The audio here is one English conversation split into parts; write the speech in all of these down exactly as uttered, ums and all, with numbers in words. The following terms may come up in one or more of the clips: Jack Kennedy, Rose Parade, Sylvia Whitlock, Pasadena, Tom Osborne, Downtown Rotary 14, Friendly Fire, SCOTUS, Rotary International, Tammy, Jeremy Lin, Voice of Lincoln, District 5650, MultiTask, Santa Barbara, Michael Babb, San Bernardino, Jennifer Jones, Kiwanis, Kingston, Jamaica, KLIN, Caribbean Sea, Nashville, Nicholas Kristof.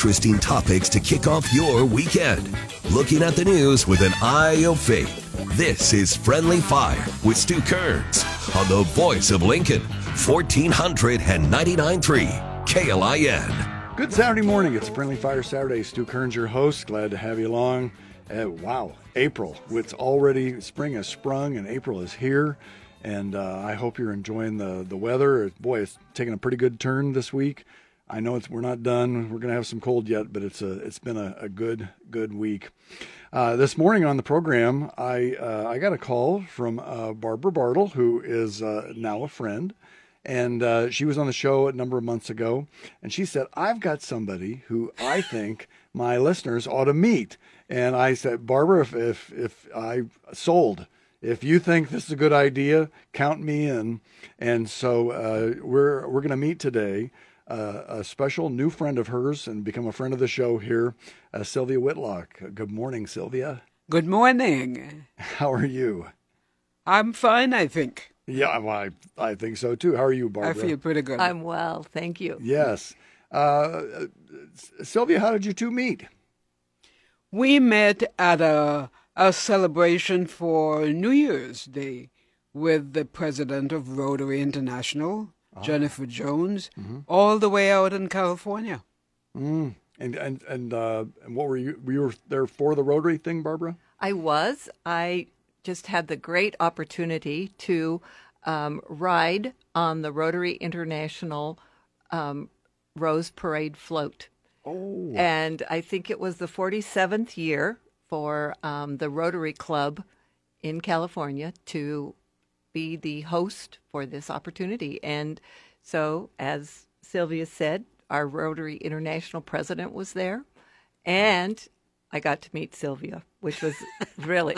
interesting topics to kick off your weekend. Looking at the news with an eye of faith. This is Friendly Fire with Stu Kerns on the Voice of Lincoln, fourteen ninety-nine point three K L I N. Good Saturday morning. It's Friendly Fire Saturday. Stu Kerns, your host. Glad to have you along. Uh, wow, April. It's already, spring has sprung and April is here. And uh, I hope you're enjoying the, the weather. Boy, it's taking a pretty good turn this week. I know it's, we're not done. We're going to have some cold yet, but it's a it's been a, a good good week. Uh, this morning on the program, I uh, I got a call from uh, Barbara Bartle, who is uh, now a friend, and uh, she was on the show a number of months ago, and she said, "I've got somebody who I think my listeners ought to meet." And I said, "Barbara, if if, if I sold." If you think this is a good idea, count me in." And so uh, we're we're going to meet today uh, a special new friend of hers and become a friend of the show here, uh, Sylvia Whitlock. Good morning, Sylvia. Good morning. How are you? I'm fine, I think. Yeah, well, I I think so too. How are you, Barbara? I feel pretty good. I'm well, thank you. Yes, uh, Sylvia, how did you two meet? We met at a. a celebration for New Year's Day with the president of Rotary International, ah. Jennifer Jones, mm-hmm. all the way out in California. Mm. And and and uh, and what were you? Were you there for the Rotary thing, Barbara? I was. I just had the great opportunity to um, ride on the Rotary International um, Rose Parade float. Oh! And I think it was the forty-seventh year for um, the Rotary Club in California to be the host for this opportunity. And so, as Sylvia said, our Rotary International president was there, and I got to meet Sylvia, which was really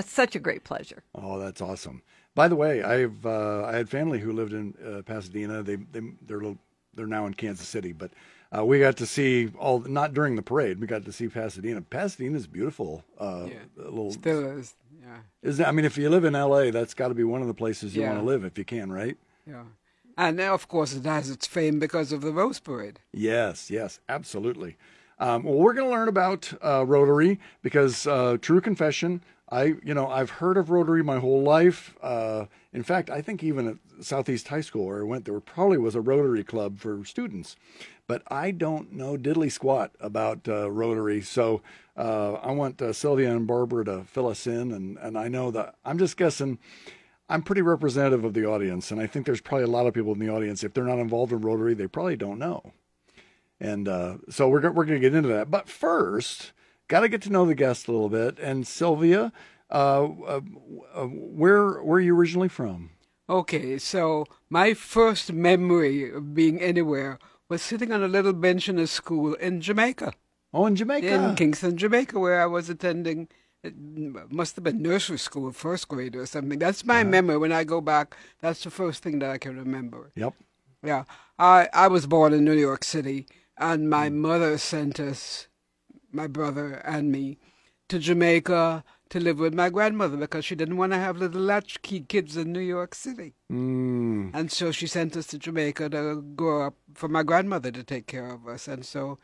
such a great pleasure. Oh, that's awesome. By the way, I've uh, I had family who lived in uh, Pasadena. They, they they're little, they're now in Kansas City, but Uh, we got to see all not during the parade. We got to see Pasadena. Pasadena is beautiful. Uh, yeah, a little, still is. Yeah, is I mean, if you live in L A, that's got to be one of the places you yeah. want to live if you can, right? Yeah, and now, of course, it has its fame because of the Rose Parade. Yes, yes, absolutely. Um, well, we're going to learn about uh, Rotary because uh, true confession. I, you know, I've heard of Rotary my whole life. Uh, in fact, I think even at Southeast High School where I went, there probably was a Rotary Club for students. But I don't know diddly squat about uh, Rotary. So uh, I want uh, Sylvia and Barbara to fill us in. And, and I know that I'm just guessing I'm pretty representative of the audience. And I think there's probably a lot of people in the audience. If they're not involved in Rotary, they probably don't know. And uh, so we're, we're going to get into that. But first, got to get to know the guests a little bit. And Sylvia, uh, uh, uh, where where are you originally from? Okay, so my first memory of being anywhere was sitting on a little bench in a school in Jamaica. Oh, in Jamaica. In Kingston, Jamaica, where I was attending, it must have been nursery school, first grade or something. That's my uh-huh. memory. When I go back, that's the first thing that I can remember. Yep. Yeah. I, I was born in New York City, and my mm. mother sent us, my brother and me, to Jamaica to live with my grandmother because she didn't want to have little latchkey kids in New York City. Mm. And so she sent us to Jamaica to grow up for my grandmother to take care of us. And so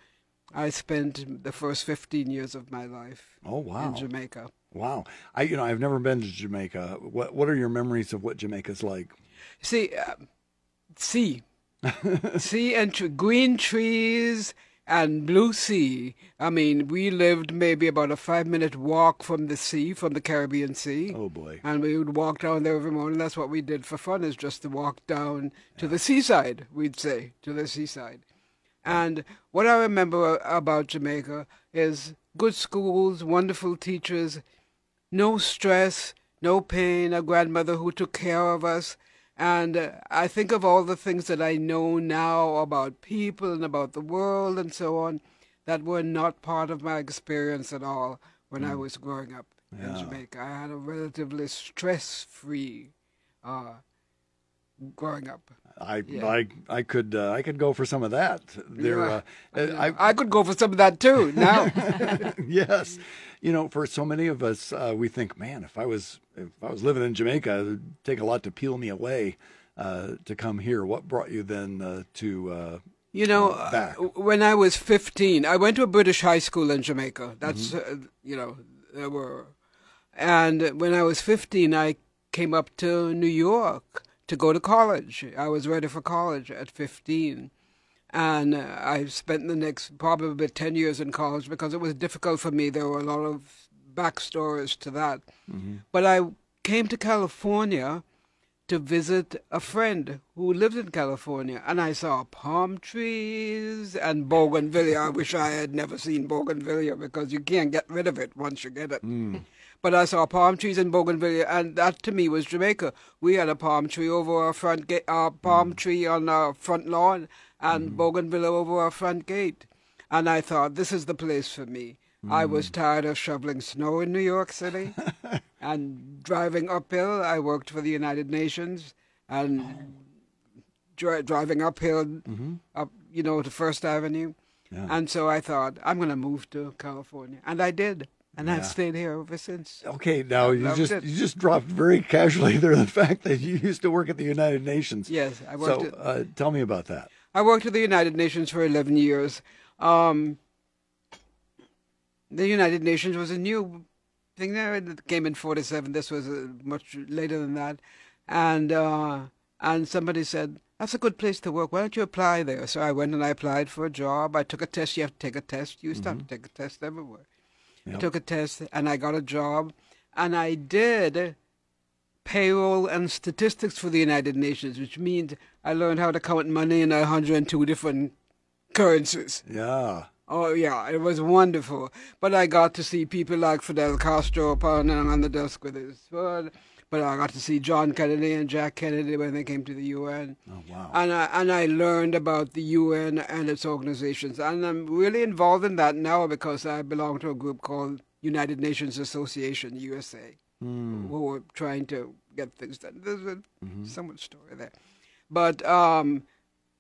I spent the first fifteen years of my life oh, wow. in Jamaica. Wow. I, you know, I've never been to Jamaica. What What are your memories of what Jamaica's like? See, uh, sea. sea and tr- green trees and blue sea. I mean, we lived maybe about a five-minute walk from the sea, from the Caribbean Sea. Oh, boy. And we would walk down there every morning. That's what we did for fun, is just to walk down to yeah. the seaside, we'd say, to the seaside. And what I remember about Jamaica is good schools, wonderful teachers, no stress, no pain, a grandmother who took care of us. And I think of all the things that I know now about people and about the world and so on that were not part of my experience at all when mm. I was growing up yeah. in Jamaica. I had a relatively stress-free uh, growing up. I yeah. I I could uh, I could go for some of that. There, yeah. uh, I, I could go for some of that too now. Yes, you know, for so many of us, uh, we think, man, if I was if I was living in Jamaica, it'd take a lot to peel me away uh, to come here. What brought you then uh, to uh, You know, back. When I was fifteen, I went to a British high school in Jamaica. That's, mm-hmm. uh, you know, there were. And when I was fifteen, I came up to New York to go to college. I was ready for college at fifteen. And uh, I spent the next probably about ten years in college because it was difficult for me. There were a lot of backstories to that. Mm-hmm. But I came to California to visit a friend who lived in California, and I saw palm trees and bougainvillea. I wish I had never seen bougainvillea because you can't get rid of it once you get it. Mm. But I saw palm trees and bougainvillea, and that to me was Jamaica. We had a palm tree over our front gate, our palm mm. tree on our front lawn, and mm. bougainvillea over our front gate. And I thought, this is the place for me. Mm. I was tired of shoveling snow in New York City and driving uphill. I worked for the United Nations and dri- driving uphill, mm-hmm. up, you know, to First Avenue. Yeah. And so I thought, I'm going to move to California. And I did. And yeah. I've stayed here ever since. Okay, now you just it. you just dropped very casually there the fact that you used to work at the United Nations. Yes, I worked. So at, uh, tell me about that. I worked at the United Nations for eleven years. Um, the United Nations was a new thing there. It came in forty-seven. This was uh, much later than that. And uh, and somebody said, that's a good place to work. Why don't you apply there? So I went and I applied for a job. I took a test. You have to take a test. You used mm-hmm. to have to take a test everywhere. Yep. I took a test, and I got a job, and I did payroll and statistics for the United Nations, which means I learned how to count money in one hundred two different currencies. Yeah. Oh, yeah, it was wonderful. But I got to see people like Fidel Castro pounding on the desk with his sword. But I got to see John Kennedy and Jack Kennedy when they came to the U N. Oh, wow. And I, and I learned about the U N and its organizations. And I'm really involved in that now because I belong to a group called United Nations Association U S A, mm. who are trying to get things done. There's a mm-hmm. somewhat story there. But um,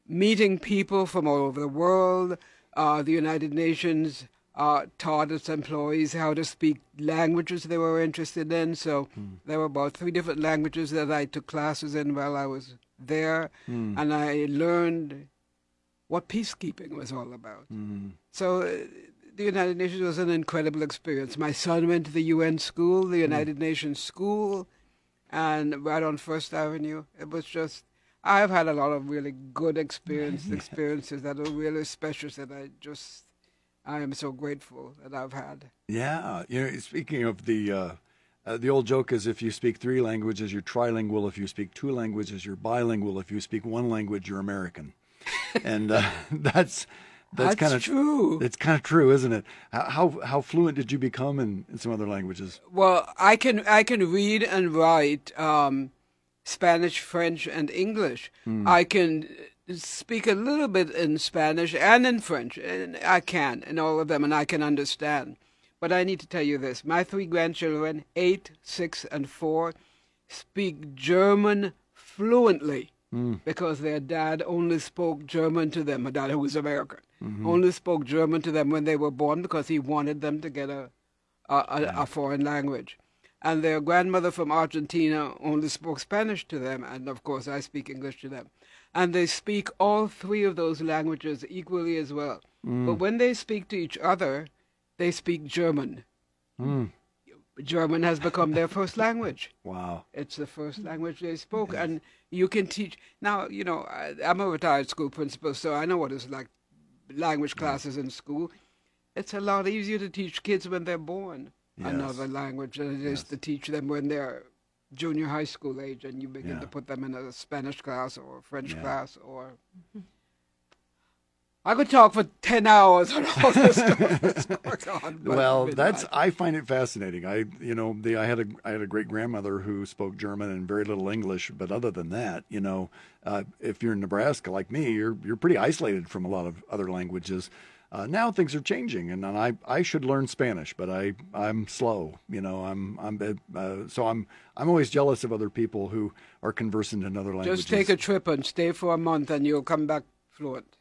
meeting people from all over the world, uh, the United Nations... Uh, taught its employees how to speak languages they were interested in. So mm. there were about three different languages that I took classes in while I was there. Mm. And I learned what peacekeeping was all about. Mm. So uh, the United Nations was an incredible experience. My son went to the U N school, the United mm. Nations school, and right on First Avenue. It was just, I've had a lot of really good experience, yeah. experiences that are really special that I just... I am so grateful that I've had. Yeah, you know, speaking of the, uh, uh, the old joke is if you speak three languages, you're trilingual. If you speak two languages, you're bilingual. If you speak one language, you're American. And uh, that's that's, that's kind of true. It's kind of true, isn't it? How how fluent did you become in, in some other languages? Well, I can I can read and write um, Spanish, French, and English. Mm. I can. Speak a little bit in Spanish and in French, and I can, in all of them, and I can understand. But I need to tell you this. My three grandchildren, eight, six, and four, speak German fluently mm. because their dad only spoke German to them, my dad, who was American, mm-hmm. only spoke German to them when they were born because he wanted them to get a, a, a, yeah. a foreign language. And their grandmother from Argentina only spoke Spanish to them, and, of course, I speak English to them. And they speak all three of those languages equally as well. Mm. But when they speak to each other, they speak German. Mm. German has become their first language. Wow. It's the first language they spoke. Yes. And you can teach. Now, you know, I, I'm a retired school principal, so I know what it's like, language classes in school. It's a lot easier to teach kids when they're born yes. another language than it yes. is to teach them when they're junior high school age, and you begin yeah. to put them in a Spanish class or a French yeah. class or... I could talk for ten hours on all this stuff that's going on. Well, that's, I find it fascinating. I, you know, the, I had a, I had a great grandmother who spoke German and very little English, but other than that, you know, uh, if you're in Nebraska like me, you're, you're pretty isolated from a lot of other languages. Uh, now things are changing, and, and I, I should learn Spanish, but I I'm slow, you know. I'm I'm uh, so I'm I'm always jealous of other people who are conversant in other languages. Just take a trip and stay for a month, and you'll come back fluent.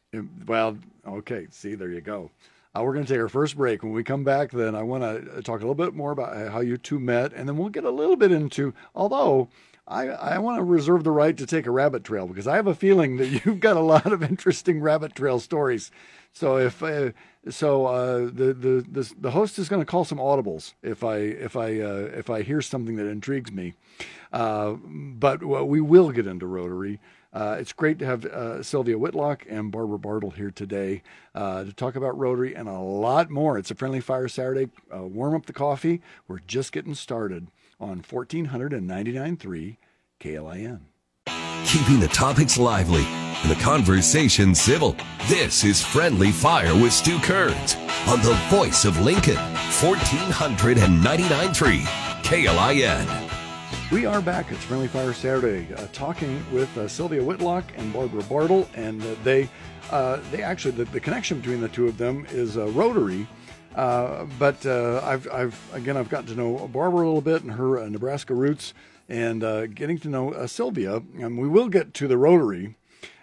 Well, okay. See, there you go. Uh, we're going to take our first break. When we come back, then I want to talk a little bit more about how you two met, and then we'll get a little bit into although. I, I want to reserve the right to take a rabbit trail, because I have a feeling that you've got a lot of interesting rabbit trail stories. So if uh, so, uh, the, the the the host is going to call some audibles if I if I uh, if I hear something that intrigues me. Uh, but well, we will get into Rotary. Uh, it's great to have uh, Sylvia Whitlock and Barbara Bartle here today uh, to talk about Rotary and a lot more. It's a Friendly Fire Saturday. Uh, warm up the coffee. We're just getting started on fourteen ninety-nine point three K L I N. Keeping the topics lively and the conversation civil. This is Friendly Fire with Stu Kerns on the Voice of Lincoln, fourteen ninety-nine point three K L I N. We are back. It's Friendly Fire Saturday, uh, talking with uh, Sylvia Whitlock and Barbara Bartle, and uh, they, uh, they actually the, the connection between the two of them is uh, Rotary. Uh, but uh, I've, I've again I've gotten to know Barbara a little bit and her uh, Nebraska roots, and uh, getting to know uh, Sylvia. And we will get to the Rotary,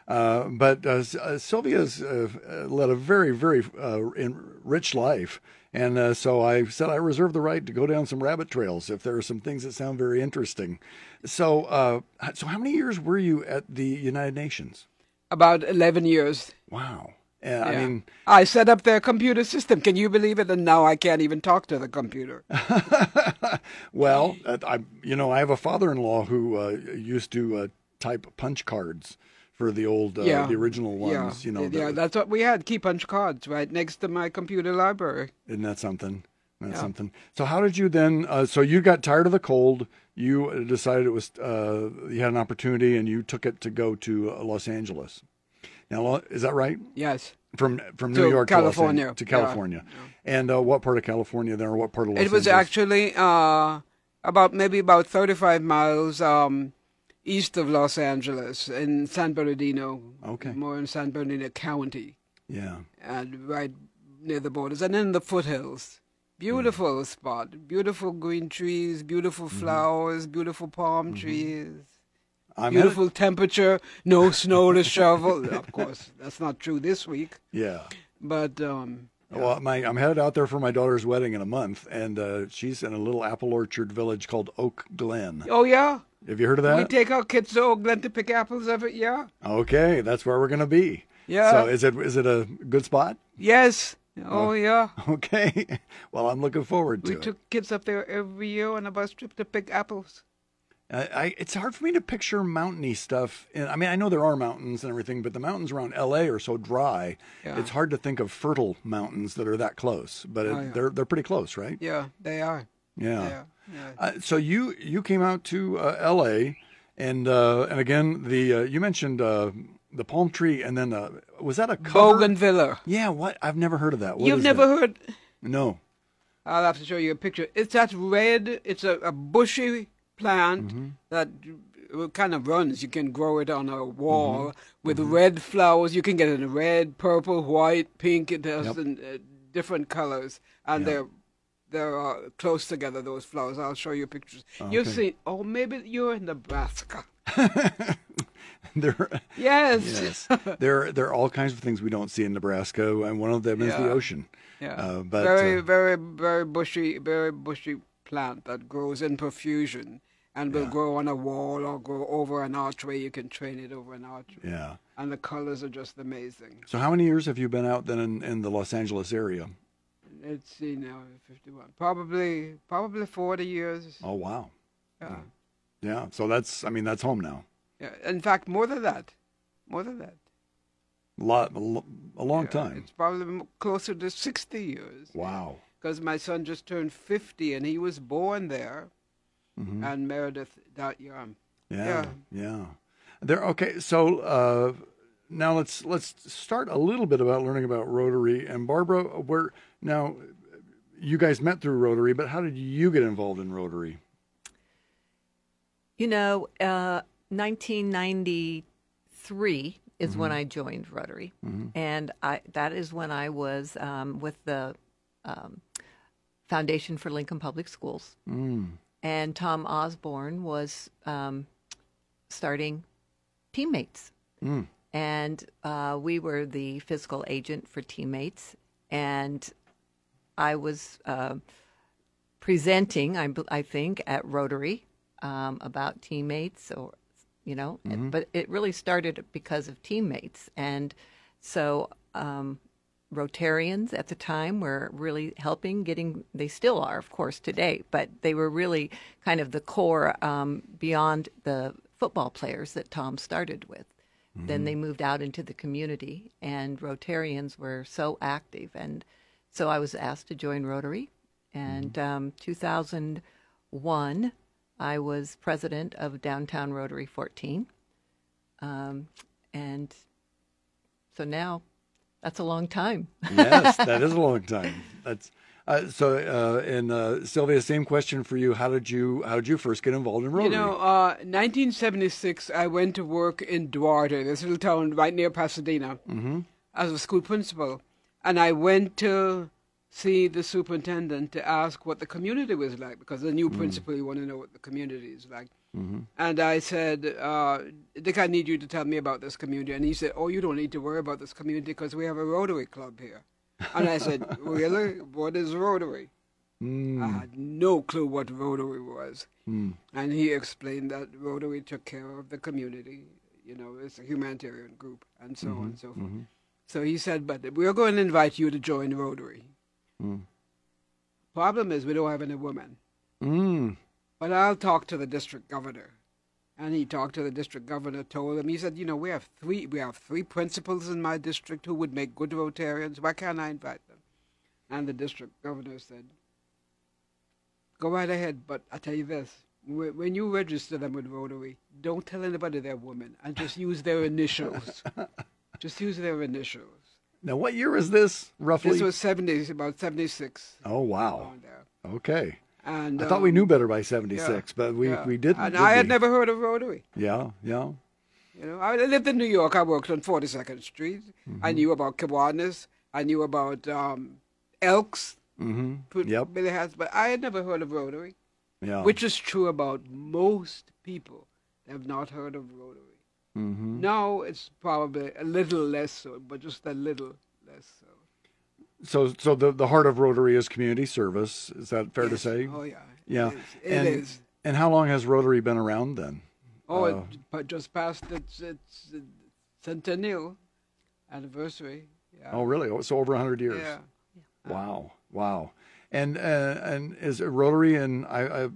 uh, but uh, uh, Sylvia's uh, led a very very uh, rich life. And uh, so I said I reserve the right to go down some rabbit trails if there are some things that sound very interesting. So, uh, so how many years were you at the United Nations? About eleven years. Wow. Uh, yeah. I mean, I set up their computer system. Can you believe it? And now I can't even talk to the computer. Well, I, you know, I have a father-in-law who uh, used to uh, type punch cards for the old, uh, yeah. the original ones, yeah. you know. Yeah, the, that's what we had, key punch cards, right next to my computer library. Isn't that something? That's yeah. something. So how did you then, uh, so you got tired of the cold, you decided it was, uh, you had an opportunity, and you took it to go to uh, Los Angeles. Now, is that right? Yes. From from New to York California. to Los An- to California. Yeah. And uh, what part of California then, or what part of Los Angeles? It was Angeles? actually uh, about, maybe about thirty-five miles um east of Los Angeles, in San Bernardino, okay, more in San Bernardino County, yeah, and right near the borders, and in the foothills. Beautiful mm. spot, beautiful green trees, beautiful flowers, mm-hmm. beautiful palm mm-hmm. trees, I'm beautiful temperature, no snow to shovel. Of course, that's not true this week. Yeah, but um, yeah. well, my I'm headed out there for my daughter's wedding in a month, and uh, she's in a little apple orchard village called Oak Glen. Oh yeah. Have you heard of that? We take our kids to Oak Glen to pick apples every year. Okay, that's where we're going to be. Yeah. So is it is it a good spot? Yes. Oh, uh, yeah. Okay. Well, I'm looking forward to we it. We took kids up there every year on a bus trip to pick apples. I, I, it's hard for me to picture mountainy stuff. And I mean, I know there are mountains and everything, but the mountains around L A are so dry. Yeah. It's hard to think of fertile mountains that are that close. But it, oh, yeah. they're they're pretty close, right? Yeah, they are. Yeah. yeah, yeah. Uh, so you, you came out to uh, L A, and uh, and again the uh, you mentioned uh, the palm tree, and then uh, was that a cover? Bougainvillea? Yeah, what I've never heard of that. What You've is never that? heard? No. I'll have to show you a picture. It's that red. It's a, a bushy plant mm-hmm. that kind of runs. You can grow it on a wall mm-hmm. with mm-hmm. red flowers. You can get it in red, purple, white, pink. It has yep. in, uh, different colors, and yep. they're. They're uh, close together, those flowers. I'll show you pictures. Okay. You've seen, oh, maybe you're in Nebraska. They're, yes. yes. There, there are all kinds of things we don't see in Nebraska, and one of them yeah. is the ocean. Yeah. Uh, but, very, uh, very, very bushy, very bushy plant that grows in profusion and will yeah. grow on a wall or grow over an archway. You can train it over an archway. Yeah. And the colors are just amazing. So how many years have you been out then in, in the Los Angeles area? Let's see now, fifty-one. Probably, probably forty years. Oh wow! Yeah, yeah. So that's, I mean, that's home now. Yeah. In fact, more than that, more than that. A lot, a long yeah, time. It's probably closer to sixty years. Wow. Because my son just turned fifty, and he was born there, mm-hmm. and Meredith that year. Yeah, yeah, yeah. There. Okay, so. Uh, Now let's let's start a little bit about learning about Rotary. And Barbara, where now you guys met through Rotary, but how did you get involved in Rotary? You know, uh, nineteen ninety-three is mm-hmm. when I joined Rotary, mm-hmm. and I that is when I was um, with the um, Foundation for Lincoln Public Schools, mm. and Tom Osborne was um, starting Teammates. Mm. And uh, we were the fiscal agent for Teammates, and I was uh, presenting, I, I think, at Rotary, um, about Teammates, or you know, mm-hmm. but it really started because of Teammates. And so um, Rotarians at the time were really helping getting, they still are, of course, today, but they were really kind of the core um, beyond the football players that Tom started with. Mm-hmm. Then they moved out into the community, and Rotarians were so active. And so I was asked to join Rotary. And mm-hmm. um, two thousand one, I was president of Downtown Rotary fourteen. Um, and so now that's a long time. Yes, that is a long time. That's uh, so. Uh, and uh, Sylvia, same question for you. How did you How did you first get involved in Rotary? You know, uh, nineteen seventy-six, I went to work in Duarte, this little town right near Pasadena, mm-hmm. as a school principal, and I went to see the superintendent to ask what the community was like, because the new mm-hmm. principal, you want to know what the community is like. Mm-hmm. And I said, uh, Dick, I need you to tell me about this community. And he said, oh, you don't need to worry about this community because we have a Rotary Club here. And I said, really? What is Rotary? Mm. I had no clue what Rotary was. Mm. And he explained that Rotary took care of the community. You know, it's a humanitarian group and so mm-hmm. on and so forth. Mm-hmm. So he said, but we're going to invite you to join Rotary. Mm. Problem is we don't have any women. Mm. But I'll talk to the district governor. And he talked to the district governor, told him, he said, you know, we have three we have three principals in my district who would make good Rotarians. Why can't I invite them? And the district governor said, go right ahead, but I'll tell you this. When you register them with Rotary, don't tell anybody they're women, and just use their initials. Just use their initials. Now, what year is this, roughly? This was seventies, about seventy-six. Oh, wow. Okay. And, I um, thought we knew better by seventy-six, yeah, but we, yeah. we didn't. And did I had we? never heard of Rotary. Yeah, yeah. You know, I lived in New York. I worked on forty-second Street. Mm-hmm. I knew about Kiwanis. I knew about um, Elks. Mm-hmm. Yep. Billy Hats, but I had never heard of Rotary, yeah. which is true about most people that have not heard of Rotary. Mm-hmm. Now it's probably a little less so, but just a little less so. So, so the, the heart of Rotary is community service. Is that fair yes. to say? Oh, yeah. Yeah. It is. It and, is. And how long has Rotary been around then? Oh, uh, it just passed its, its centennial anniversary. Yeah. Oh, really? So over one hundred years. Yeah. yeah. Wow. Wow. And uh, and is Rotary in I, I,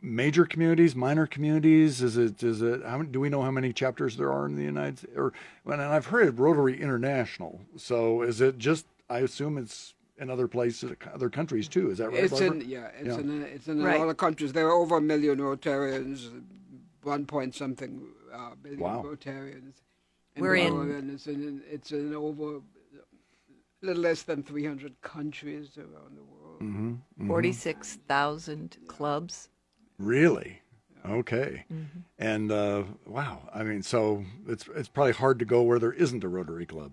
major communities, minor communities? Is it is it? How, do we know how many chapters there are in the United States? Or and I've heard of Rotary International. So is it just? I assume it's in other places, other countries too. Is that right? It's in, yeah, it's yeah. in it's in right. other countries. There are over a million Rotarians, one point something uh, million wow. Rotarians. And We're in. in it's in it's in over a little less than three hundred countries around the world. Mm-hmm. Mm-hmm. Forty-six thousand clubs. Really? Yeah. Okay. Mm-hmm. And uh, wow, I mean, so it's it's probably hard to go where there isn't a Rotary club.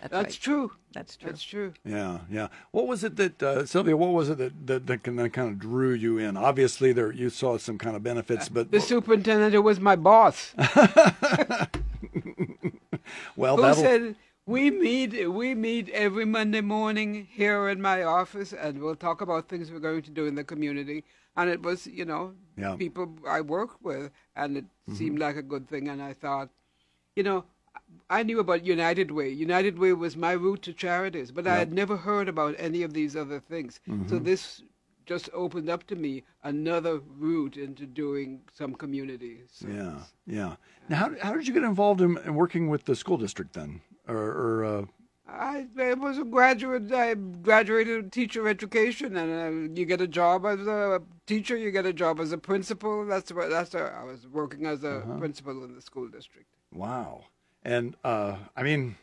That's, That's right. true. That's true. That's true. Yeah, yeah. What was it that, uh, Sylvia, what was it that, that, that kind of drew you in? Obviously, there you saw some kind of benefits, uh, but... The what? superintendent was my boss. Well, Who that'll... said, we meet, we meet every Monday morning here in my office, and we'll talk about things we're going to do in the community. And it was, you know, yeah. people I worked with, and it mm-hmm. seemed like a good thing. And I thought, you know... I knew about United Way. United Way was my route to charities, but yep. I had never heard about any of these other things. Mm-hmm. So this just opened up to me another route into doing some community service. Yeah, yeah. Now, how, how did you get involved in, in working with the school district then? Or, or uh... I, I was a graduate. I graduated in teacher education, and uh, you get a job as a teacher. You get a job as a principal. That's what. That's what I was working as a uh-huh. principal in the school district. Wow. And, uh, I mean,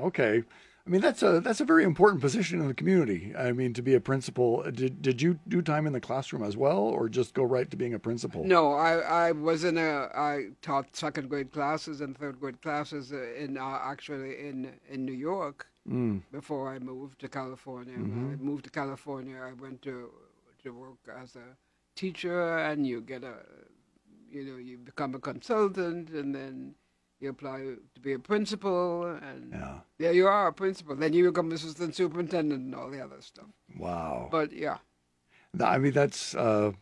okay. I mean, that's a, that's a very important position in the community. I mean, to be a principal, did, did you do time in the classroom as well, or just go right to being a principal? No, I, I was in a, I taught second grade classes and third grade classes in, uh, actually in, in New York mm. before I moved to California. Mm-hmm. When I moved to California, I went to, to work as a teacher, and you get a, you know, you become a consultant, and then you apply to be a principal, and yeah. there you are, a principal. Then you become assistant superintendent and all the other stuff. Wow. But, yeah. I mean, that's, uh,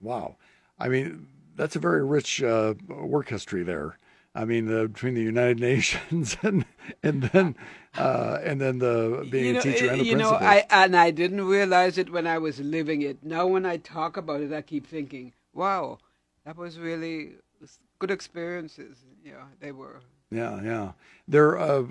wow. I mean, that's a very rich uh, work history there. I mean, the, between the United Nations and and then uh, and then the being you know, a teacher and the you principal. You know, I and I didn't realize it when I was living it. Now, when I talk about it, I keep thinking, "Wow, that was really good experiences." Yeah, they were. Yeah, yeah. There. Uh,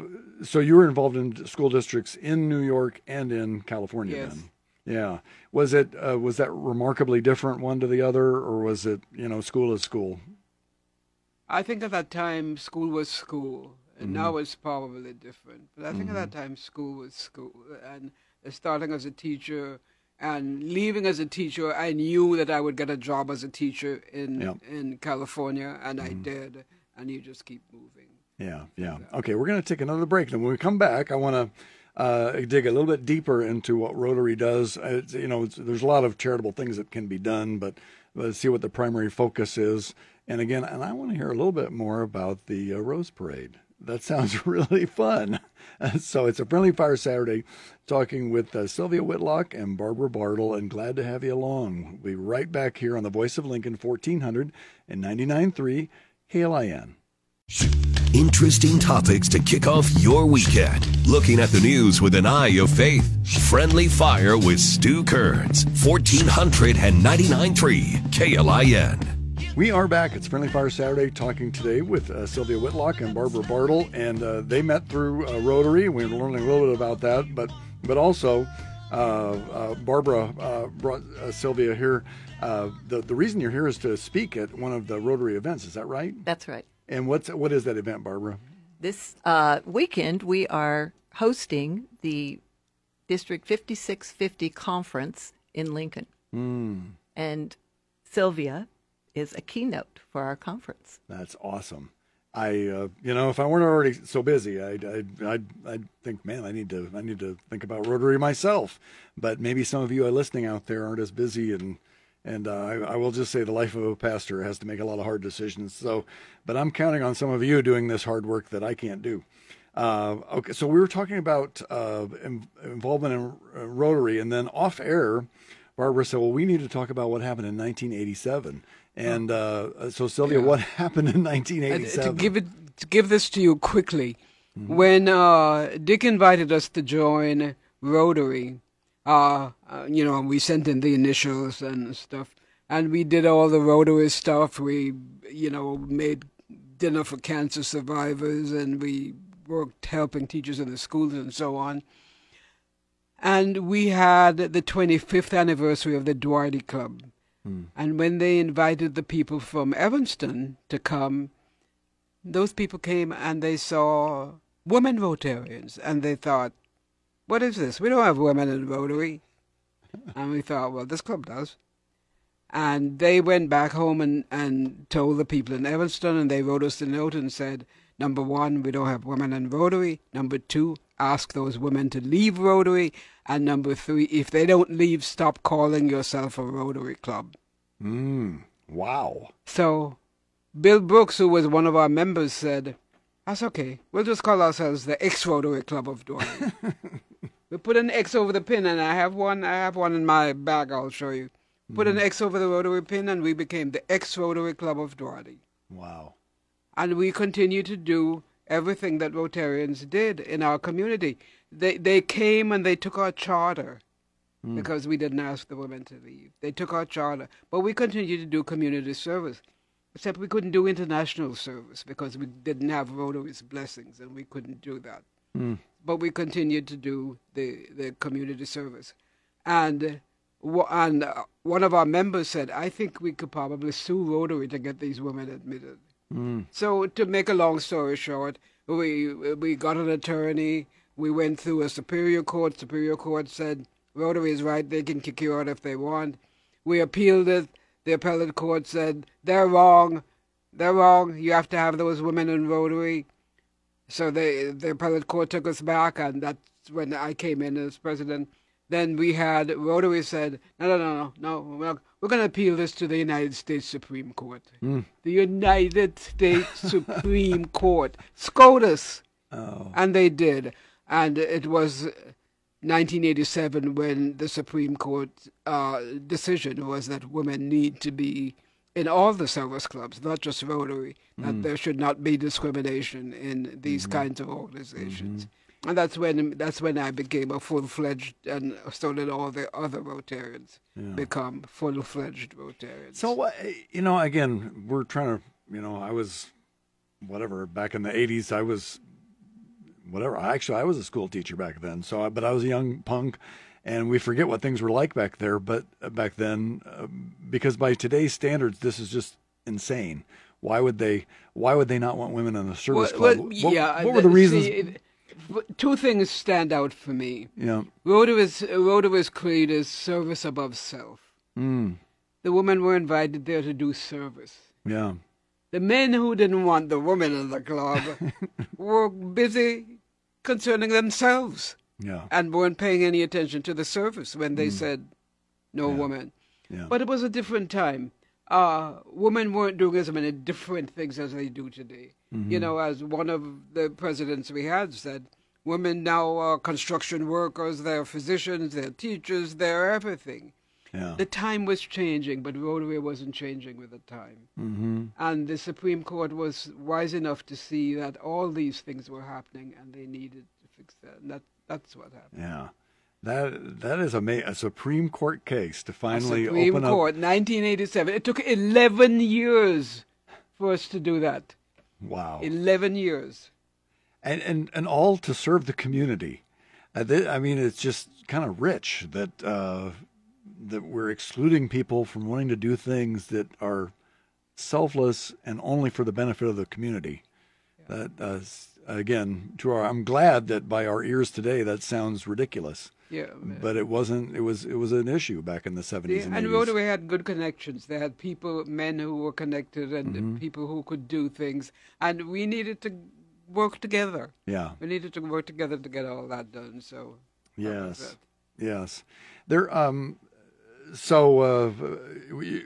so you were involved in school districts in New York and in California. Yes. Then. Yeah. Was it uh, was that remarkably different one to the other, or was it you know school is school? I think at that time, school was school, and mm-hmm. now it's probably different. But I think mm-hmm. at that time, school was school, and starting as a teacher and leaving as a teacher, I knew that I would get a job as a teacher in yep. in California, and mm-hmm. I did, and you just keep moving. Yeah, yeah. So. Okay, we're going to take another break. Then when we come back, I want to... Uh, dig a little bit deeper into what Rotary does. It's, you know, it's, there's a lot of charitable things that can be done, but let's see what the primary focus is. And again, and I want to hear a little bit more about the uh, Rose Parade. That sounds really fun. So it's a Friendly Fire Saturday, talking with uh, Sylvia Whitlock and Barbara Bartle, and glad to have you along. We'll be right back here on the Voice of Lincoln, fourteen ninety-nine point three K L I N. Interesting topics to kick off your weekend. Looking at the news with an eye of faith. Friendly Fire with Stu Kerns, fourteen ninety-nine point three K L I N. We are back. It's Friendly Fire Saturday, talking today with uh, Sylvia Whitlock and Barbara Bartle. And uh, they met through uh, Rotary. We were learning a little bit about that. But, but also, uh, uh, Barbara uh, brought uh, Sylvia here. Uh, the, the reason you're here is to speak at one of the Rotary events. Is that right? That's right. And what's what is that event, Barbara? This uh, weekend we are hosting the District fifty-six fifty conference in Lincoln, mm. and Sylvia is a keynote for our conference. That's awesome. I uh, you know if I weren't already so busy, I'd I'd, I'd I'd think, man, I need to I need to think about Rotary myself. But maybe some of you are listening out there aren't as busy and. And uh, I, I will just say the life of a pastor has to make a lot of hard decisions. So, but I'm counting on some of you doing this hard work that I can't do. Uh, okay, so we were talking about uh, in, involvement in uh, Rotary, and then off air, Barbara said, well, we need to talk about what happened in nineteen eighty-seven. And uh, so, Sylvia, yeah. what happened in nineteen eighty-seven? Uh, to, give it, to give this to you quickly, mm-hmm. when uh, Dick invited us to join Rotary, Uh, uh, you know, and we sent in the initials and stuff, and we did all the Rotary stuff. We, you know, made dinner for cancer survivors, and we worked helping teachers in the schools and so on. And we had the twenty-fifth anniversary of the Duarte Club. Mm. And when they invited the people from Evanston to come, those people came and they saw women Rotarians, and they thought, what is this? We don't have women in Rotary. And we thought, well, this club does. And they went back home and, and told the people in Evanston, and they wrote us a note and said, number one, we don't have women in Rotary. Number two, ask those women to leave Rotary. And number three, if they don't leave, stop calling yourself a Rotary club. Mm, wow. So Bill Brooks, who was one of our members, said, that's okay. We'll just call ourselves the ex-Rotary Club of Duarte. We put an X over the pin, and I have one. I have one in my bag. I'll show you. Put mm-hmm. an X over the Rotary pin, and we became the ex-Rotary Club of Duarte. Wow! And we continue to do everything that Rotarians did in our community. They they came and they took our charter mm. because we didn't ask the women to leave. They took our charter, but we continue to do community service. Except we couldn't do international service because we didn't have Rotary's blessings, and we couldn't do that. Mm. But we continued to do the, the community service. And and one of our members said, I think we could probably sue Rotary to get these women admitted. Mm. So to make a long story short, we we got an attorney. We went through a superior court. Superior court said, Rotary is right. They can kick you out if they want. We appealed it. The appellate court said, they're wrong. They're wrong. You have to have those women in Rotary. So they, the appellate court took us back, and that's when I came in as president. Then we had, Rotary said, no, no, no, no, no. We're going to appeal this to the United States Supreme Court. Mm. The United States Supreme Court. SCOTUS. Oh. And they did. And it was nineteen eighty-seven when the Supreme Court uh, decision was that women need to be in all the sellers clubs, not just Rotary, mm. that there should not be discrimination in these mm-hmm. kinds of organizations. Mm-hmm. And that's when that's when I became a full-fledged, and so did all the other Rotarians yeah. become full-fledged Rotarians. So, uh, you know, again, we're trying to, you know, I was, whatever, back in the eighties, I was, whatever, actually, I was a school teacher back then, so, I, but I was a young punk. And we forget what things were like back there, but uh, back then, uh, because by today's standards, this is just insane. Why would they? Why would they not want women in the service well, club? Well, what, yeah, what were the reasons? See, it, two things stand out for me. Yeah, Rotary's Rotary's creed is service above self. Mm. The women were invited there to do service. Yeah, the men who didn't want the women in the club were busy concerning themselves. Yeah. And weren't paying any attention to the service when they mm. said, no yeah. woman. Yeah. But it was a different time. Uh, women weren't doing as many different things as they do today. Mm-hmm. You know, as one of the presidents we had said, women now are construction workers, they're physicians, they're teachers, they're everything. Yeah. The time was changing, but Rotary wasn't changing with the time. Mm-hmm. And the Supreme Court was wise enough to see that all these things were happening and they needed to fix that. And that That's what happened. Yeah, that that is ama- a Supreme Court case to finally open up. Supreme Court, nineteen eighty-seven. It took eleven years for us to do that. Wow, eleven years, and and, and all to serve the community. I, th- I mean, it's just kind of rich that uh, that we're excluding people from wanting to do things that are selfless and only for the benefit of the community. Yeah. That. Uh, Again, to our, I'm glad that by our ears today, that sounds ridiculous. Yeah, man. But it wasn't. It was. It was an issue back in the seventies. Yeah, and Rotary had good connections. They had people, men who were connected, and mm-hmm. people who could do things. And we needed to work together. Yeah, we needed to work together to get all that done. So yes, yes, there. Um, so uh,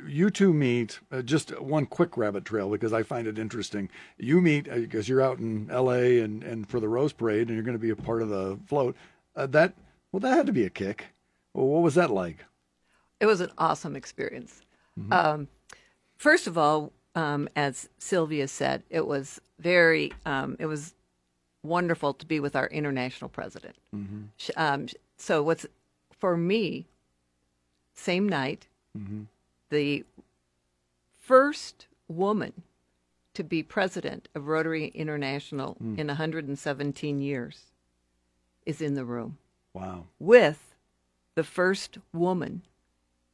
you two meet, uh, just one quick rabbit trail because I find it interesting. You meet, because uh, you're out in L A and, and for the Rose Parade and you're going to be a part of the float. Uh, that, well, that had to be a kick. Well, what was that like? It was an awesome experience. Mm-hmm. Um, first of all, um, as Sylvia said, it was very, um, it was wonderful to be with our international president. Mm-hmm. Um, so what's, for me, same night, mm-hmm. the first woman to be president of Rotary International mm. in one hundred seventeen years is in the room. Wow. With the first woman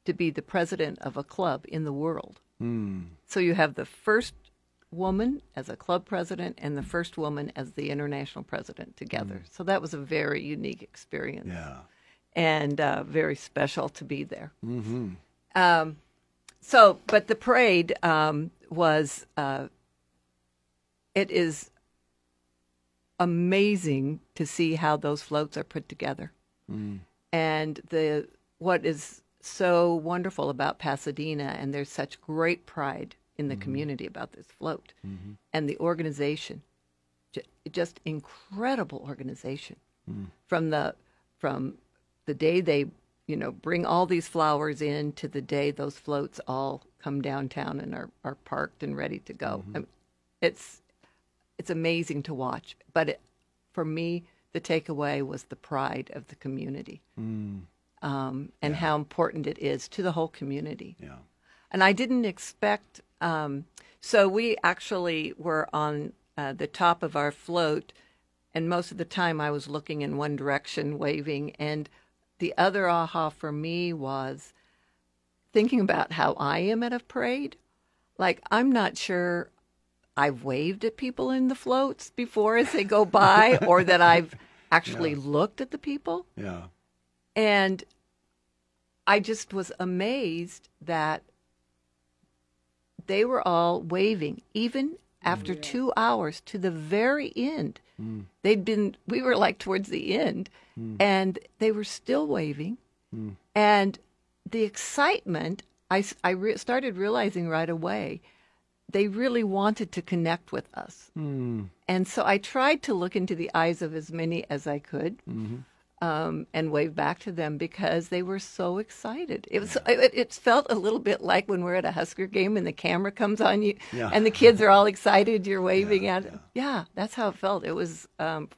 to be the president of a club in the world. Mm. So you have the first woman as a club president and the first woman as the international president together. Mm. So that was a very unique experience. Yeah. And uh, very special to be there. Mm-hmm. Um, so, but the parade um, was, uh, it is amazing to see how those floats are put together. Mm. And the what is so wonderful about Pasadena, and there's such great pride in the mm-hmm. community about this float, mm-hmm. and the organization, just incredible organization. Mm. From the, from... the day they, you know, bring all these flowers in to the day those floats all come downtown and are, are parked and ready to go. Mm-hmm. I mean, it's it's amazing to watch. But it, for me, the takeaway was the pride of the community mm. um, and yeah. how important it is to the whole community. Yeah. And I didn't expect. Um, so we actually were on uh, the top of our float, and most of the time I was looking in one direction, waving, and the other aha for me was thinking about how I am at a parade. Like, I'm not sure I've waved at people in the floats before as they go by or that I've actually yeah. looked at the people. Yeah. And I just was amazed that they were all waving, even after yeah. two hours to the very end. Mm. They'd been, we were like towards the end, mm. and they were still waving. Mm. And the excitement, I, I re- started realizing right away, they really wanted to connect with us. Mm. And so I tried to look into the eyes of as many as I could. Mm-hmm. um, and wave back to them because they were so excited. It was it, it felt a little bit like when we're at a Husker game and the camera comes on you, yeah. and the kids are all excited. You're waving yeah, at them. Yeah. yeah, that's how it felt. It was um,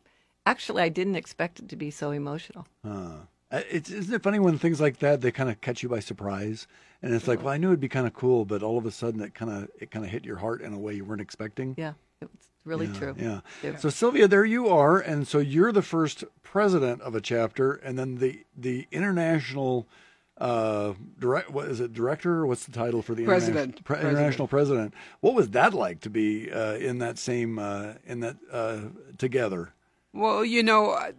actually I didn't expect it to be so emotional. Huh. It's, isn't it funny when things like that, they kind of catch you by surprise, and it's like, well, I knew it'd be kind of cool, but all of a sudden it kind of it kind of hit your heart in a way you weren't expecting. Yeah, it's really yeah, true. Yeah. yeah. So Sylvia, there you are, and so you're the first president of a chapter, and then the the international uh, direct. What is it, director? Or what's the title for the president? Interna- pre- president. International president. What was that like to be uh, in that same uh, in that uh, together? Well, you know. I-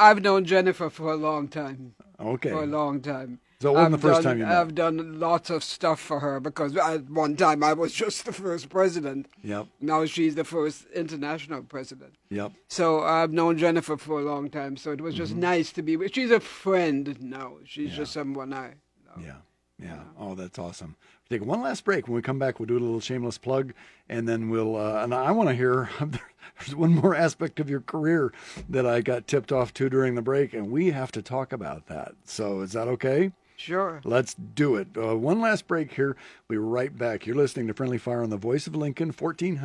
I've known Jennifer for a long time. Okay. For a long time. So it wasn't I've the first done, time you met. I've done lots of stuff for her because at one time I was just the first president. Yep. Now she's the first international president. Yep. So I've known Jennifer for a long time. So it was just mm-hmm. nice to be with. She's a friend now. She's yeah. just someone I love. Yeah. Yeah. yeah. Oh, that's awesome. We'll take one last break. When we come back, we'll do a little shameless plug, and then we'll. Uh, and I want to hear. There's one more aspect of your career that I got tipped off to during the break, and we have to talk about that. So is that okay? Sure. Let's do it. Uh, one last break here. We'll be right back. You're listening to Friendly Fire on the Voice of Lincoln, fourteen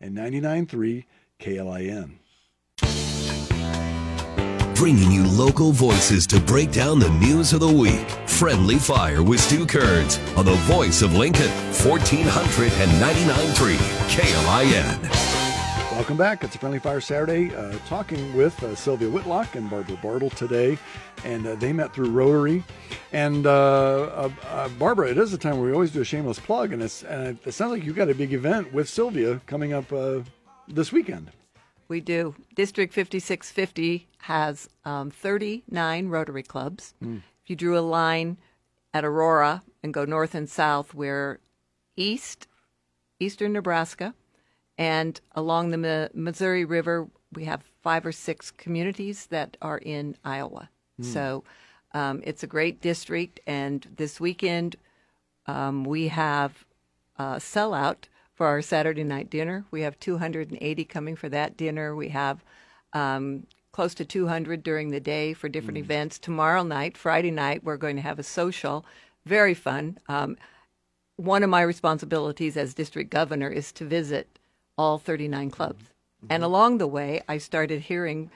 ninety-nine point three K L I N. Bringing you local voices to break down the news of the week. Friendly Fire with Stu Kerns on the Voice of Lincoln, fourteen ninety-nine point three K L I N. Welcome back. It's a Friendly Fire Saturday, uh, talking with uh, Sylvia Whitlock and Barbara Bartle today, and uh, they met through Rotary. And uh, uh, uh, Barbara, it is a time where we always do a shameless plug, and it's, uh, it sounds like you've got a big event with Sylvia coming up uh, this weekend. We do. District fifty-six fifty has um, thirty-nine Rotary clubs. Mm. If you drew a line at Aurora and go north and south, we're east, eastern Nebraska. And along the Mi- Missouri River, we have five or six communities that are in Iowa. Mm. So um, it's a great district. And this weekend, um, we have a sellout for our Saturday night dinner. We have two hundred eighty coming for that dinner. We have um, close to two hundred during the day for different mm. events. Tomorrow night, Friday night, we're going to have a social. Very fun. Um, one of my responsibilities as district governor is to visit all thirty-nine clubs. Mm-hmm. And along the way, I started hearing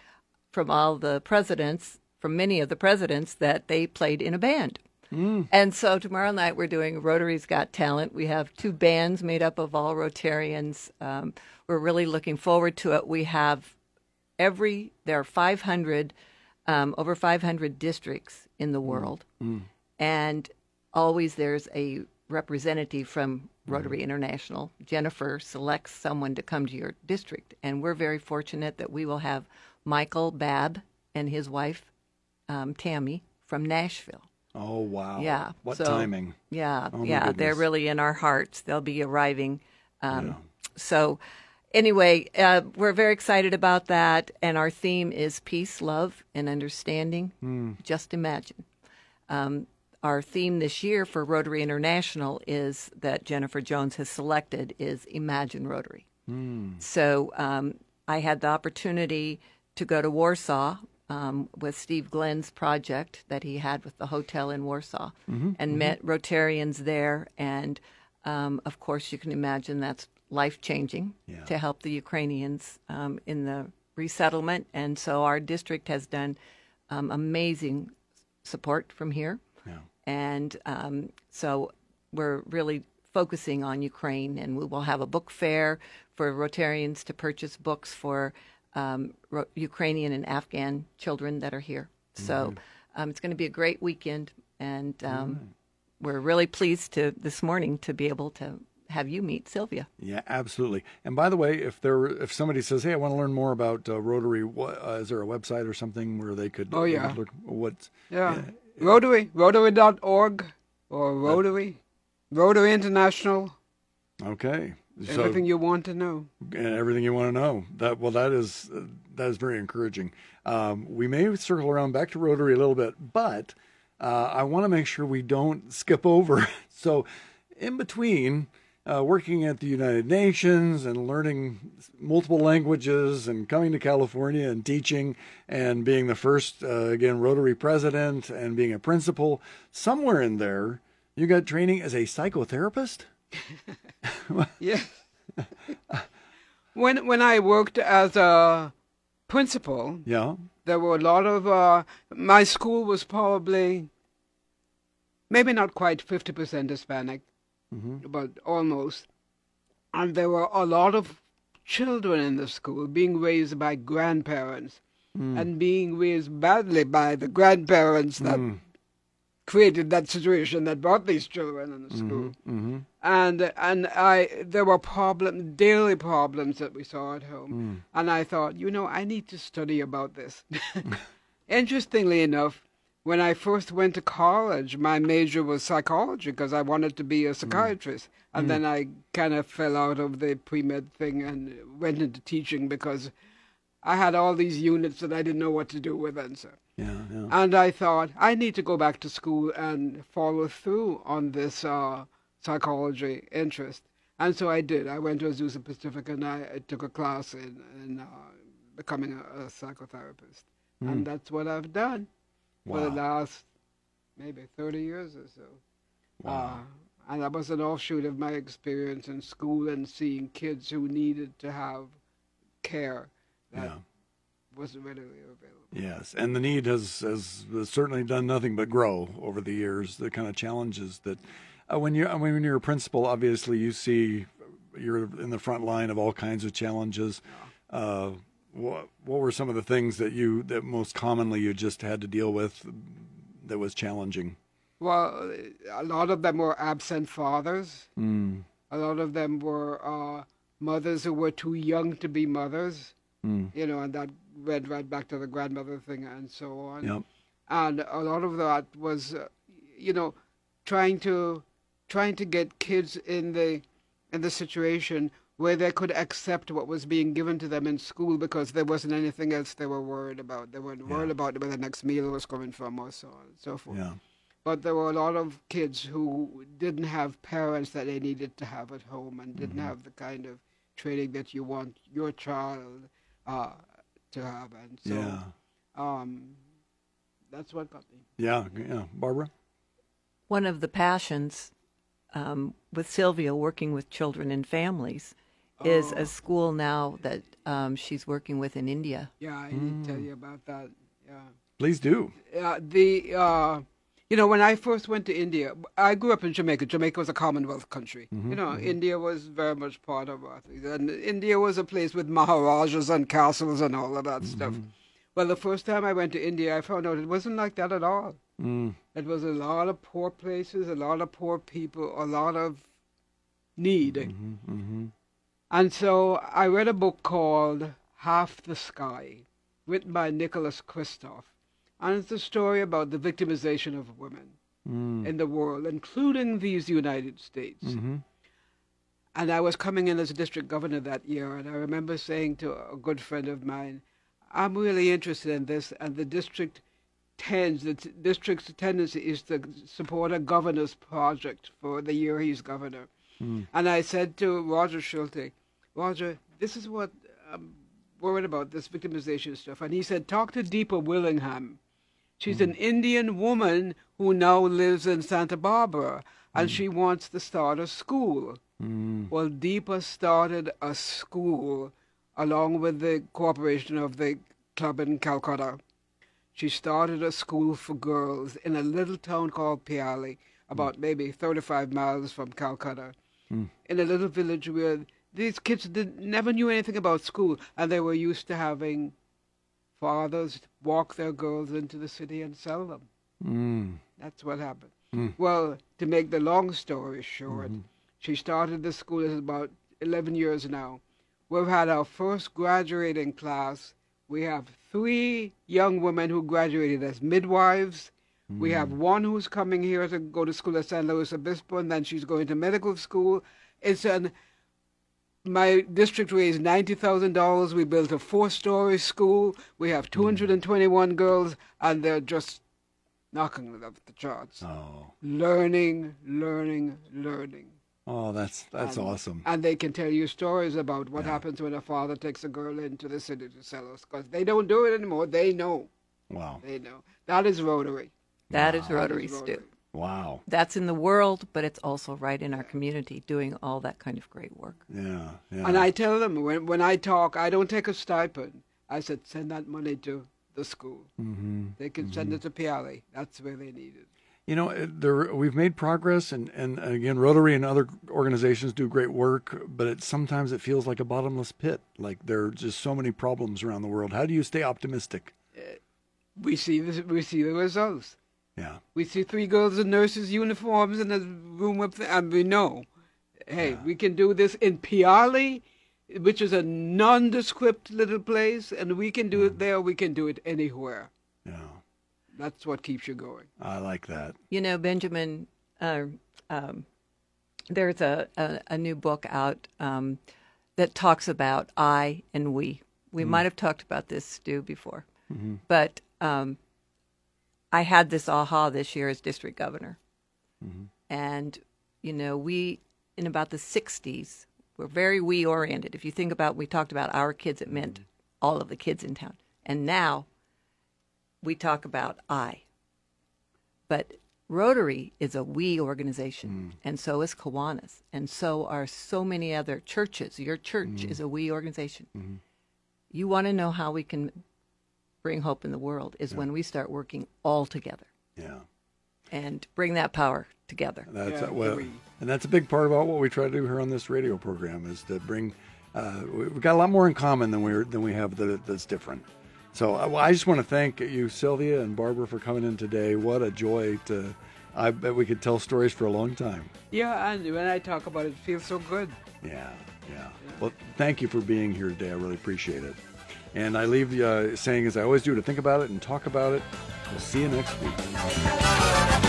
from all the presidents, from many of the presidents, that they played in a band. Mm. And so tomorrow night we're doing Rotary's Got Talent. We have two bands made up of all Rotarians. Um, we're really looking forward to it. We have every, there are five hundred, um, over five hundred districts in the world. Mm. And always there's a representative from Rotary International. Jennifer selects someone to come to your district, and we're very fortunate that we will have Michael Babb and his wife, um, Tammy, from Nashville. Oh, wow. Yeah. What so, timing. Yeah, oh, yeah. They're really in our hearts. They'll be arriving. Um, yeah. So anyway, uh, we're very excited about that, and our theme is peace, love, and understanding. Mm. Just imagine. Um Our theme this year for Rotary International is that Jennifer Jones has selected is Imagine Rotary. Mm. So um, I had the opportunity to go to Warsaw um, with Steve Glenn's project that he had with the hotel in Warsaw mm-hmm. and mm-hmm. met Rotarians there. And, um, of course, you can imagine that's life-changing yeah. to help the Ukrainians um, in the resettlement. And so our district has done um, amazing support from here. Yeah. And um, so we're really focusing on Ukraine, and we will have a book fair for Rotarians to purchase books for um, Ro- Ukrainian and Afghan children that are here. Mm-hmm. So um, it's going to be a great weekend, and um, right. we're really pleased to this morning to be able to have you meet Sylvia. Yeah, absolutely. And by the way, if there if somebody says, "Hey, I want to learn more about uh, Rotary," what, uh, is there a website or something where they could? Oh yeah. Look what? Yeah. Uh, Rotary, Rotary dot org or Rotary, Rotary International. Okay. So, everything you want to know. Everything you want to know. That Well, that is uh, that is very encouraging. Um, we may circle around back to Rotary a little bit, but uh, I want to make sure we don't skip over. So in between, uh, working at the United Nations and learning multiple languages and coming to California and teaching and being the first, uh, again, Rotary president and being a principal. Somewhere in there, you got training as a psychotherapist? Yes. When when I worked as a principal, yeah, there were a lot of, uh, my school was probably, maybe not quite fifty percent Hispanic, mm-hmm. but almost. And there were a lot of children in the school being raised by grandparents mm. and being raised badly by the grandparents that mm. created that situation that brought these children in the school. Mm-hmm. Mm-hmm. And and I there were problems, daily problems that we saw at home. Mm. And I thought, you know, I need to study about this. Interestingly enough, when I first went to college, my major was psychology because I wanted to be a psychiatrist. Mm. And mm. then I kind of fell out of the pre-med thing and went into teaching because I had all these units that I didn't know what to do with. And so, yeah, yeah. And I thought, I need to go back to school and follow through on this uh, psychology interest. And so I did. I went to Azusa Pacifica and I, I took a class in, in uh, becoming a, a psychotherapist. Mm. And that's what I've done. Wow. For the last maybe thirty years or so. Wow. Uh, and that was an offshoot of my experience in school and seeing kids who needed to have care that yeah. wasn't readily available. Yes, and the need has, has certainly done nothing but grow over the years, the kind of challenges that uh, when, you're, when you're a principal, obviously you see you're in the front line of all kinds of challenges. Yeah. Uh, What what were some of the things that you that most commonly you just had to deal with that was challenging? Well, a lot of them were absent fathers. Mm. A lot of them were uh, mothers who were too young to be mothers. Mm. You know, and that went right back to the grandmother thing and so on. Yep. And a lot of that was, uh, you know, trying to trying to get kids in the in the situation where they could accept what was being given to them in school because there wasn't anything else they were worried about. They weren't yeah. worried about where the next meal was coming from or so on and so forth. Yeah. But there were a lot of kids who didn't have parents that they needed to have at home and didn't mm-hmm. have the kind of training that you want your child uh, to have. And so yeah. um, that's what got me. Yeah, yeah. Barbara? One of the passions um, with Sylvia working with children and families is a school now that um, she's working with in India. Yeah, I didn't mm. tell you about that. Yeah. Please do. Uh, the uh, you know, when I first went to India, I grew up in Jamaica. Jamaica was a Commonwealth country. Mm-hmm, you know, mm-hmm. India was very much part of us. And India was a place with Maharajas and castles and all of that mm-hmm. stuff. Well, the first time I went to India, I found out it wasn't like that at all. Mm. It was a lot of poor places, a lot of poor people, a lot of need. Mm-hmm, mm-hmm. And so I read a book called Half the Sky, written by Nicholas Kristof. And it's a story about the victimization of women mm. in the world, including these United States. Mm-hmm. And I was coming in as a district governor that year, and I remember saying to a good friend of mine, I'm really interested in this, and the district tends, the t- district's tendency is to support a governor's project for the year he's governor. Mm. And I said to Roger Schulte, Roger, this is what I'm worried about, this victimization stuff. And he said, talk to Deepa Willingham. She's mm. an Indian woman who now lives in Santa Barbara, and mm. she wants to start a school. Mm. Well, Deepa started a school along with the cooperation of the club in Calcutta. She started a school for girls in a little town called Piali, about mm. maybe thirty-five miles from Calcutta. Mm. In a little village where these kids did, never knew anything about school, and they were used to having fathers walk their girls into the city and sell them. Mm. That's what happened. Mm. Well, to make the long story short, mm-hmm. she started the school at about eleven years now. We've had our first graduating class. We have three young women who graduated as midwives. We have one who's coming here to go to school at San Luis Obispo, and then she's going to medical school. It's an, my district raised ninety thousand dollars. We built a four-story school. We have two hundred twenty-one girls, and they're just knocking it off the charts. Oh. Learning, learning, learning. Oh, that's that's and, awesome. And they can tell you stories about what yeah. happens when a father takes a girl into the city to sell us, because they don't do it anymore. They know. Wow. They know. That is Rotary. That wow. is Rotary, that is Rotary. Stu. Wow. That's in the world, but it's also right in our community doing all that kind of great work. Yeah. yeah. And I tell them, when, when I talk, I don't take a stipend. I said, send that money to the school. Mm-hmm. They can mm-hmm. send it to Piali. That's where they need it. You know, there, we've made progress, and, and again, Rotary and other organizations do great work, but it, sometimes it feels like a bottomless pit. Like there are just so many problems around the world. How do you stay optimistic? Uh, we see this, we see the results. Yeah. We see three girls in nurses' uniforms in a room up there, and we know, hey, yeah. we can do this in Piali, which is a nondescript little place, and we can do yeah. it there. We can do it anywhere. Yeah. That's what keeps you going. I like that. You know, Benjamin, uh, um, there's a, a, a new book out um, that talks about I and we. We mm-hmm. might have talked about this, Stu, before, mm-hmm. but um, I had this aha this year as district governor. Mm-hmm. And, you know, we, in about the sixties, were very we-oriented. If you think about, we talked about our kids, it meant all of the kids in town. And now we talk about I. But Rotary is a we organization, mm. and so is Kiwanis, and so are so many other churches. Your church mm. is a we organization. Mm-hmm. You want to know how we can bring hope in the world is yeah. when we start working all together. Yeah. And bring that power together. That's yeah, a, well, and that's a big part about what we try to do here on this radio program is to bring. Uh, we've got a lot more in common than we than we have that, that's different. So well, I just want to thank you, Sylvia and Barbara, for coming in today. What a joy to! I bet we could tell stories for a long time. Yeah, and when I talk about it, it feels so good. Yeah, yeah. yeah. Well, thank you for being here today. I really appreciate it. And I leave you uh, saying, as I always do, to think about it and talk about it. We'll see you next week.